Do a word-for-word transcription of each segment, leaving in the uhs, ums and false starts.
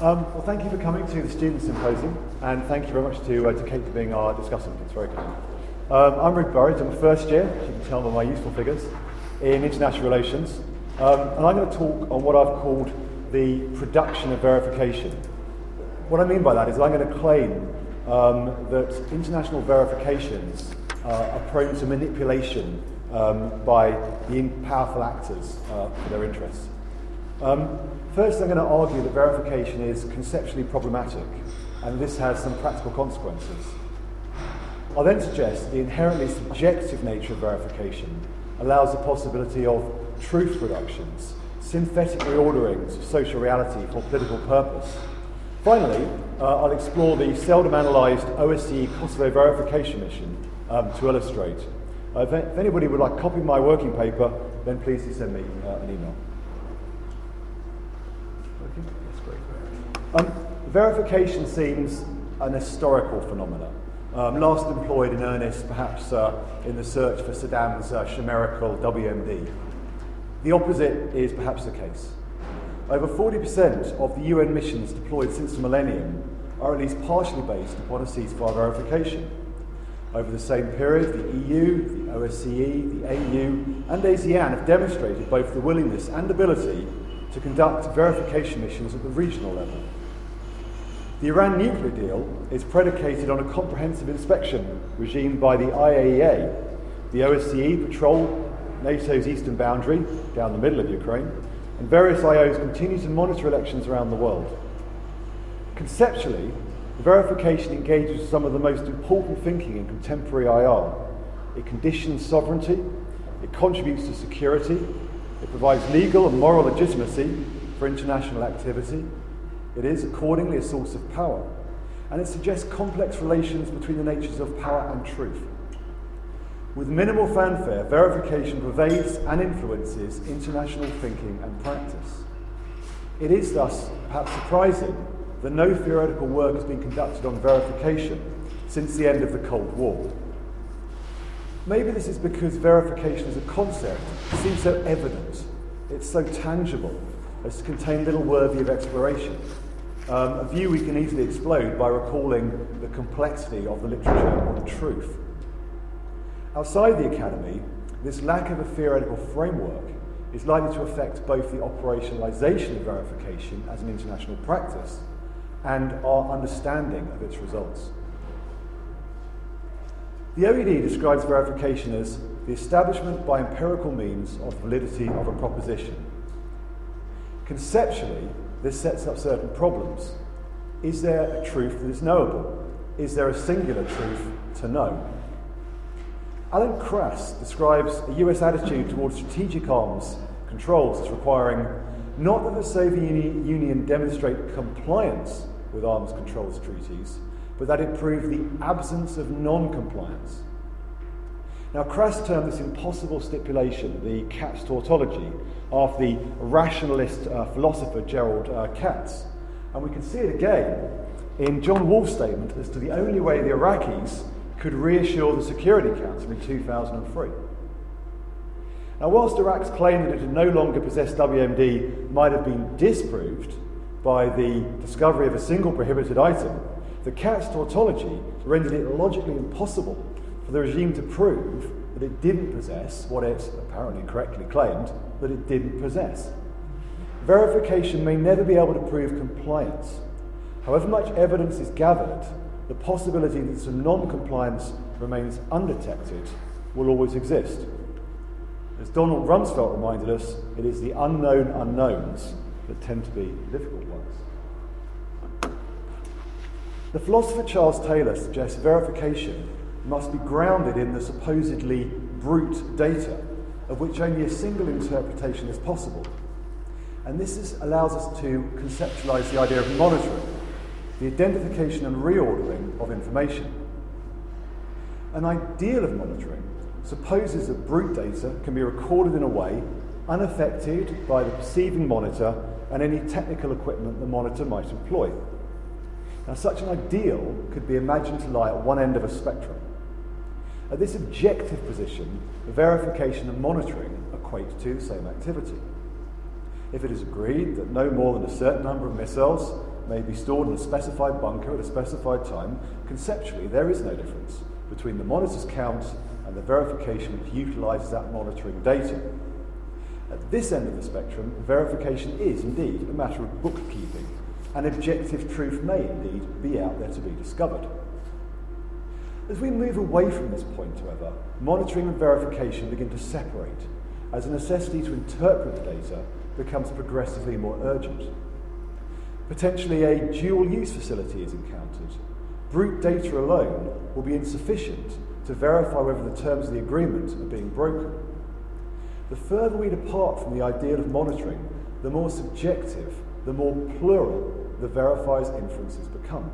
Um, well, thank you for coming to the Student Symposium, and thank you very much to, uh, to Kate for being our discussant. It's very kind. Um, I'm Rick Burridge. I'm a first year, as you can tell by my useful figures, in international relations. Um, and I'm going to talk on what I've called the production of verification. What I mean by that is that I'm going to claim um, that international verifications uh, are prone to manipulation um, by the powerful actors uh, for their interests. Um, First, I'm going to argue that verification is conceptually problematic, and this has some practical consequences. I'll then suggest the inherently subjective nature of verification allows the possibility of truth productions, synthetic reorderings of social reality for political purpose. Finally, uh, I'll explore the seldom analysed O S C E Kosovo Verification Mission um, to illustrate. Uh, if, if anybody would like to copy my working paper, then please do send me uh, an email. Um, verification seems an historical phenomenon, um, last employed in earnest perhaps uh, in the search for Saddam's uh, chimerical W M D. The opposite is perhaps the case. Over forty percent of the U N missions deployed since the millennium are at least partially based upon a ceasefire verification. Over the same period, the E U, the O S C E, the A U and ASEAN have demonstrated both the willingness and ability to conduct verification missions at the regional level. The Iran nuclear deal is predicated on a comprehensive inspection regime by the I A E A. The O S C E patrol NATO's eastern boundary, down the middle of Ukraine, and various I Os continue to monitor elections around the world. Conceptually, verification engages some of the most important thinking in contemporary I R. It conditions sovereignty, it contributes to security, it provides legal and moral legitimacy for international activity. It is, accordingly, a source of power. And it suggests complex relations between the natures of power and truth. With minimal fanfare, verification pervades and influences international thinking and practice. It is thus perhaps surprising that no theoretical work has been conducted on verification since the end of the Cold War. Maybe this is because verification as a concept seems so evident, it's so tangible, as to contain little worthy of exploration. Um, a view we can easily explode by recalling the complexity of the literature on truth. Outside the academy, this lack of a theoretical framework is likely to affect both the operationalization of verification as an international practice and our understanding of its results. The O E D describes verification as the establishment by empirical means of validity of a proposition. Conceptually, this sets up certain problems. Is there a truth that is knowable? Is there a singular truth to know? Alan Krass describes a U S attitude towards strategic arms controls as requiring not that the Soviet Union demonstrate compliance with arms controls treaties, but that it proved the absence of non-compliance. Now, Krass termed this impossible stipulation, the Katz tautology, after the rationalist uh, philosopher Gerald uh, Katz. And we can see it again in John Wolfe's statement as to the only way the Iraqis could reassure the Security Council in two thousand three. Now, whilst Iraq's claim that it had no longer possessed W M D might have been disproved by the discovery of a single prohibited item, the Katz tautology rendered it logically impossible for the regime to prove that it didn't possess what it apparently correctly claimed that it didn't possess. Verification may never be able to prove compliance. However much evidence is gathered, the possibility that some non-compliance remains undetected will always exist. As Donald Rumsfeld reminded us, it is the unknown unknowns that tend to be difficult ones. The philosopher Charles Taylor suggests verification must be grounded in the supposedly brute data, of which only a single interpretation is possible. And this is, allows us to conceptualize the idea of monitoring, the identification and reordering of information. An ideal of monitoring supposes that brute data can be recorded in a way unaffected by the perceiving monitor and any technical equipment the monitor might employ. Now, such an ideal could be imagined to lie at one end of a spectrum. At this objective position, verification and monitoring equate to the same activity. If it is agreed that no more than a certain number of missiles may be stored in a specified bunker at a specified time, conceptually there is no difference between the monitor's count and the verification which utilises that monitoring data. At this end of the spectrum, verification is indeed a matter of bookkeeping, and objective truth may indeed be out there to be discovered. As we move away from this point, however, monitoring and verification begin to separate, as a necessity to interpret the data becomes progressively more urgent. Potentially a dual-use facility is encountered. Brute data alone will be insufficient to verify whether the terms of the agreement are being broken. The further we depart from the ideal of monitoring, the more subjective, the more plural the verifier's inferences become.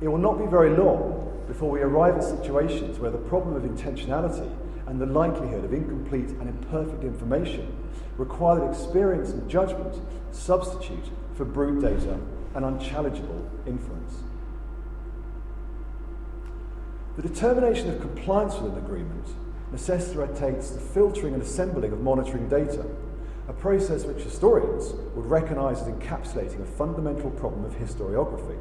It will not be very long before we arrive at situations where the problem of intentionality and the likelihood of incomplete and imperfect information require that experience and judgment substitute for brute data and unchallengeable inference. The determination of compliance with an agreement necessitates the filtering and assembling of monitoring data, a process which historians would recognise as encapsulating a fundamental problem of historiography.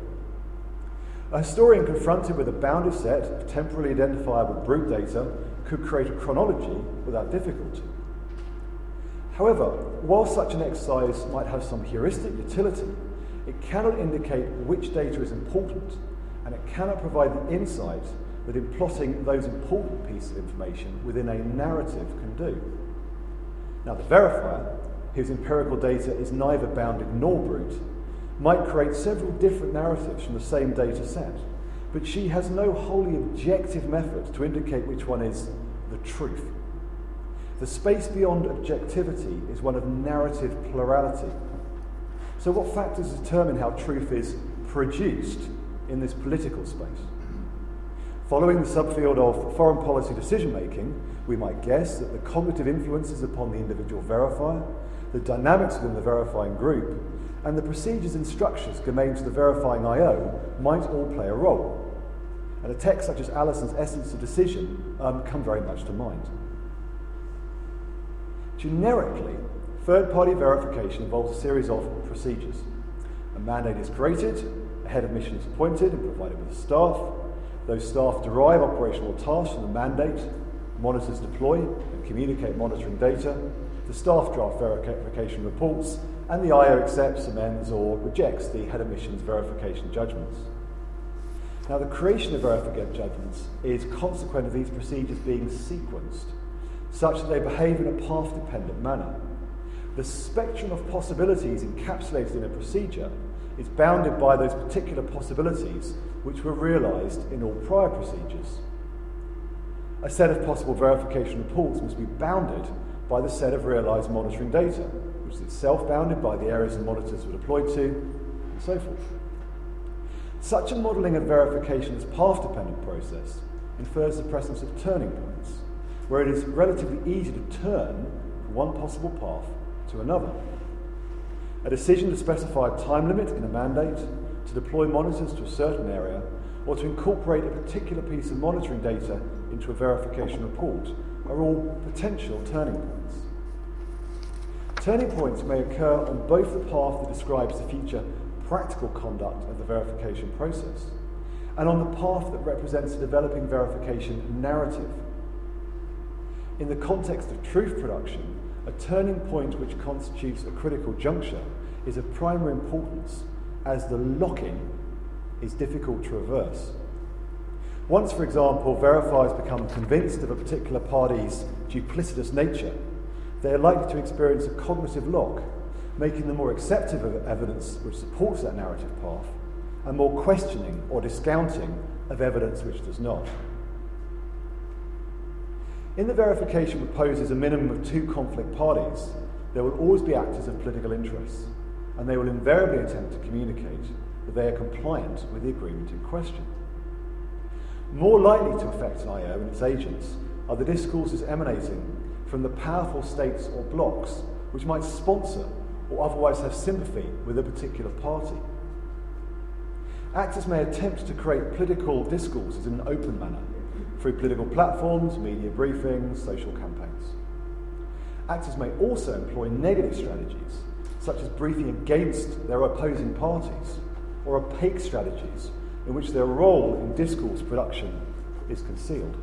A historian confronted with a bounded set of temporally identifiable brute data could create a chronology without difficulty. However, while such an exercise might have some heuristic utility, it cannot indicate which data is important, and it cannot provide the insight that in plotting those important pieces of information within a narrative can do. Now, the verifier, whose empirical data is neither bounded nor brute, might create several different narratives from the same data set, but she has no wholly objective method to indicate which one is the truth. The space beyond objectivity is one of narrative plurality. So what factors determine how truth is produced in this political space? Following the subfield of foreign policy decision-making, we might guess that the cognitive influences upon the individual verifier, the dynamics within the verifying group, and the procedures and structures germane to the verifying I O might all play a role. And a text such as Alison's Essence of Decision um, come very much to mind. Generically, third-party verification involves a series of procedures. A mandate is created, a head of mission is appointed and provided with a staff. Those staff derive operational tasks from the mandate, monitors deploy and communicate monitoring data, the staff draft verification reports, and the I O accepts, amends, or rejects the head of mission's verification judgments. Now, the creation of verification judgments is consequent of these procedures being sequenced, such that they behave in a path-dependent manner. The spectrum of possibilities encapsulated in a procedure is bounded by those particular possibilities which were realised in all prior procedures. A set of possible verification reports must be bounded by the set of realised monitoring data, which is itself bounded by the areas the monitors were deployed to, and so forth. Such a modelling of verification as path-dependent process infers the presence of turning points, where it is relatively easy to turn from one possible path to another. A decision to specify a time limit in a mandate, to deploy monitors to a certain area, or to incorporate a particular piece of monitoring data into a verification report are all potential turning points. Turning points may occur on both the path that describes the future practical conduct of the verification process, and on the path that represents the developing verification narrative. In the context of truth production, a turning point which constitutes a critical juncture is of primary importance, as the lock-in is difficult to reverse. Once, for example, verifiers become convinced of a particular party's duplicitous nature, they are likely to experience a cognitive lock, making them more acceptive of evidence which supports that narrative path, and more questioning or discounting of evidence which does not. In the verification proposes a minimum of two conflict parties, there will always be actors of political interests, and they will invariably attempt to communicate that they are compliant with the agreement in question. More likely to affect an I O and its agents are the discourses emanating from the powerful states or blocs which might sponsor or otherwise have sympathy with a particular party. Actors may attempt to create political discourses in an open manner, through political platforms, media briefings, social campaigns. Actors may also employ negative strategies, such as briefing against their opposing parties, or opaque strategies in which their role in discourse production is concealed.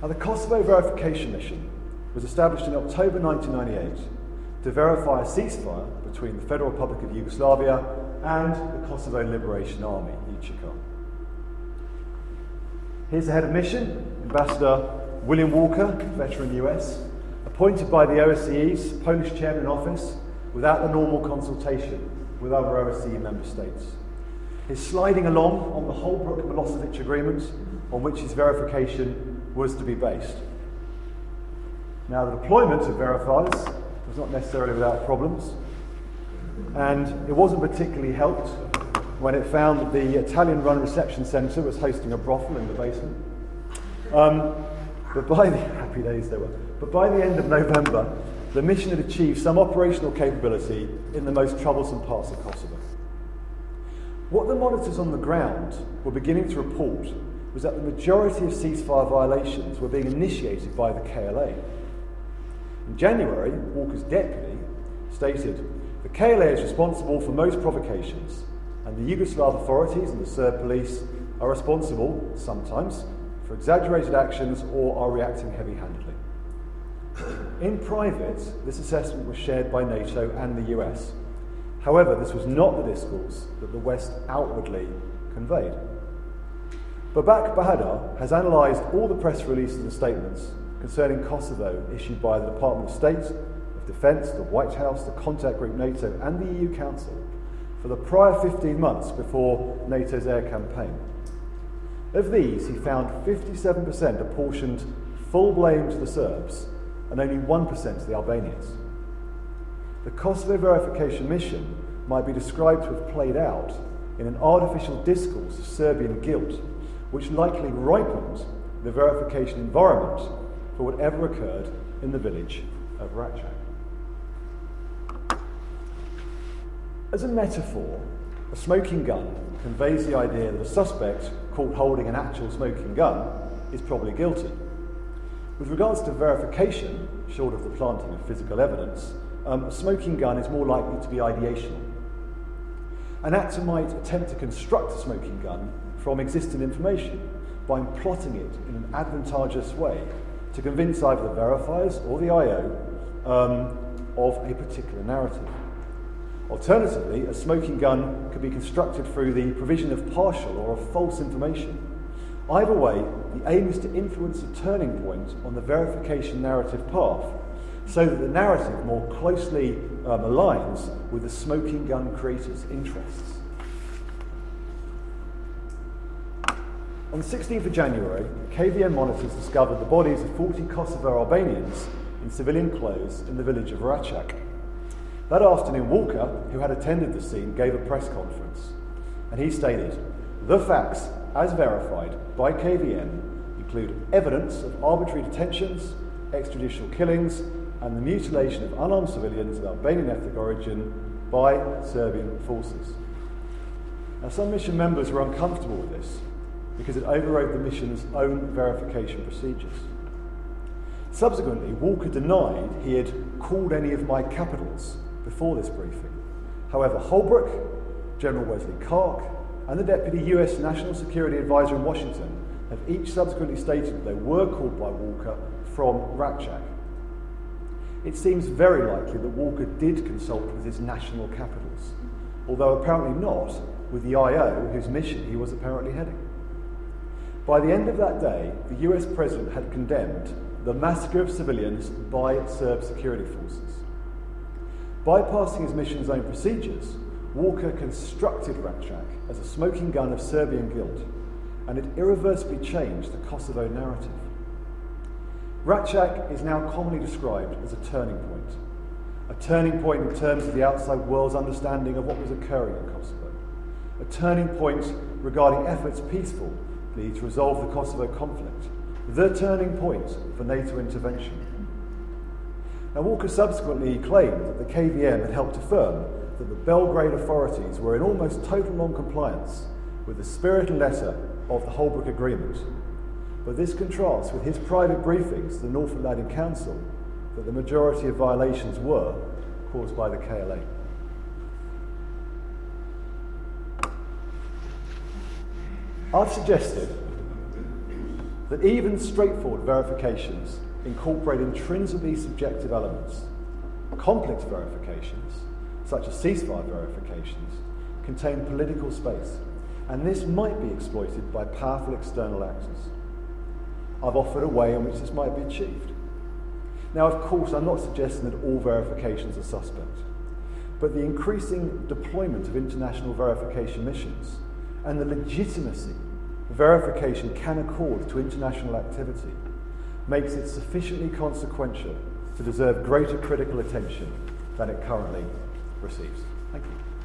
Now, the Kosovo Verification Mission was established in October nineteen ninety-eight to verify a ceasefire between the Federal Republic of Yugoslavia and the Kosovo Liberation Army, U C K. Here's the head of mission, Ambassador William Walker, veteran U S, appointed by the O S C E's Polish chairman in office without the normal consultation with other O S C E member states. He's sliding along on the Holbrooke-Milosevic agreement on which his verification was to be based. Now, the deployment of verifiers was not necessarily without problems, and it wasn't particularly helped when it found that the Italian-run reception centre was hosting a brothel in the basement. Um, but by the happy days they were. But by the end of November, the mission had achieved some operational capability in the most troublesome parts of Kosovo. What the monitors on the ground were beginning to report was that the majority of ceasefire violations were being initiated by the K L A. In January, Walker's deputy stated, "The K L A is responsible for most provocations, and the Yugoslav authorities and the Serb police are responsible, sometimes, for exaggerated actions or are reacting heavy-handedly." In private, this assessment was shared by NATO and the U S. However, this was not the discourse that the West outwardly conveyed. Babak Bahador has analysed all the press releases and statements concerning Kosovo issued by the Department of State, of Defence, the White House, the Contact Group, NATO and the E U Council for the prior fifteen months before NATO's air campaign. Of these, he found fifty-seven percent apportioned full blame to the Serbs and only one percent to the Albanians. The Kosovo Verification Mission might be described to have played out in an artificial discourse of Serbian guilt, which likely ripened the verification environment for whatever occurred in the village of Račak. As a metaphor, a smoking gun conveys the idea that a suspect caught holding an actual smoking gun is probably guilty. With regards to verification, short of the planting of physical evidence, um, a smoking gun is more likely to be ideational. An actor might attempt to construct a smoking gun from existing information by plotting it in an advantageous way to convince either the verifiers or the I O um, of a particular narrative. Alternatively, a smoking gun could be constructed through the provision of partial or of false information. Either way, the aim is to influence a turning point on the verification narrative path so that the narrative more closely um, aligns with the smoking gun creator's interests. On the sixteenth of January, K V M monitors discovered the bodies of forty Kosovo Albanians in civilian clothes in the village of Račak. That afternoon, Walker, who had attended the scene, gave a press conference, and he stated, "The facts, as verified by K V M, include evidence of arbitrary detentions, extrajudicial killings, and the mutilation of unarmed civilians of Albanian ethnic origin by Serbian forces." Now, some mission members were uncomfortable with this because it overrode the mission's own verification procedures. Subsequently, Walker denied he had called any of my capitals before this briefing. However, Holbrooke, General Wesley Clark, and the Deputy U S National Security Advisor in Washington have each subsequently stated that they were called by Walker from Račak. It seems very likely that Walker did consult with his national capitals, although apparently not with the I O whose mission he was apparently heading. By the end of that day, the U S President had condemned the massacre of civilians by Serb security forces. Bypassing his mission's own procedures, Walker constructed Račak as a smoking gun of Serbian guilt, and it irreversibly changed the Kosovo narrative. Račak is now commonly described as a turning point, a turning point in terms of the outside world's understanding of what was occurring in Kosovo, a turning point regarding efforts peacefully to resolve the Kosovo conflict, the turning point for NATO intervention. Now, Walker subsequently claimed that the K V M had helped affirm that the Belgrade authorities were in almost total non-compliance with the spirit and letter of the Holbrooke Agreement. But this contrasts with his private briefings to the North Atlantic Council that the majority of violations were caused by the K L A. I've suggested that even straightforward verifications incorporate intrinsically subjective elements. Complex verifications, such as ceasefire verifications, contain political space, and this might be exploited by powerful external actors. I've offered a way in which this might be achieved. Now, of course, I'm not suggesting that all verifications are suspect, but the increasing deployment of international verification missions and the legitimacy verification can accord to international activity makes it sufficiently consequential to deserve greater critical attention than it currently receives. Thank you.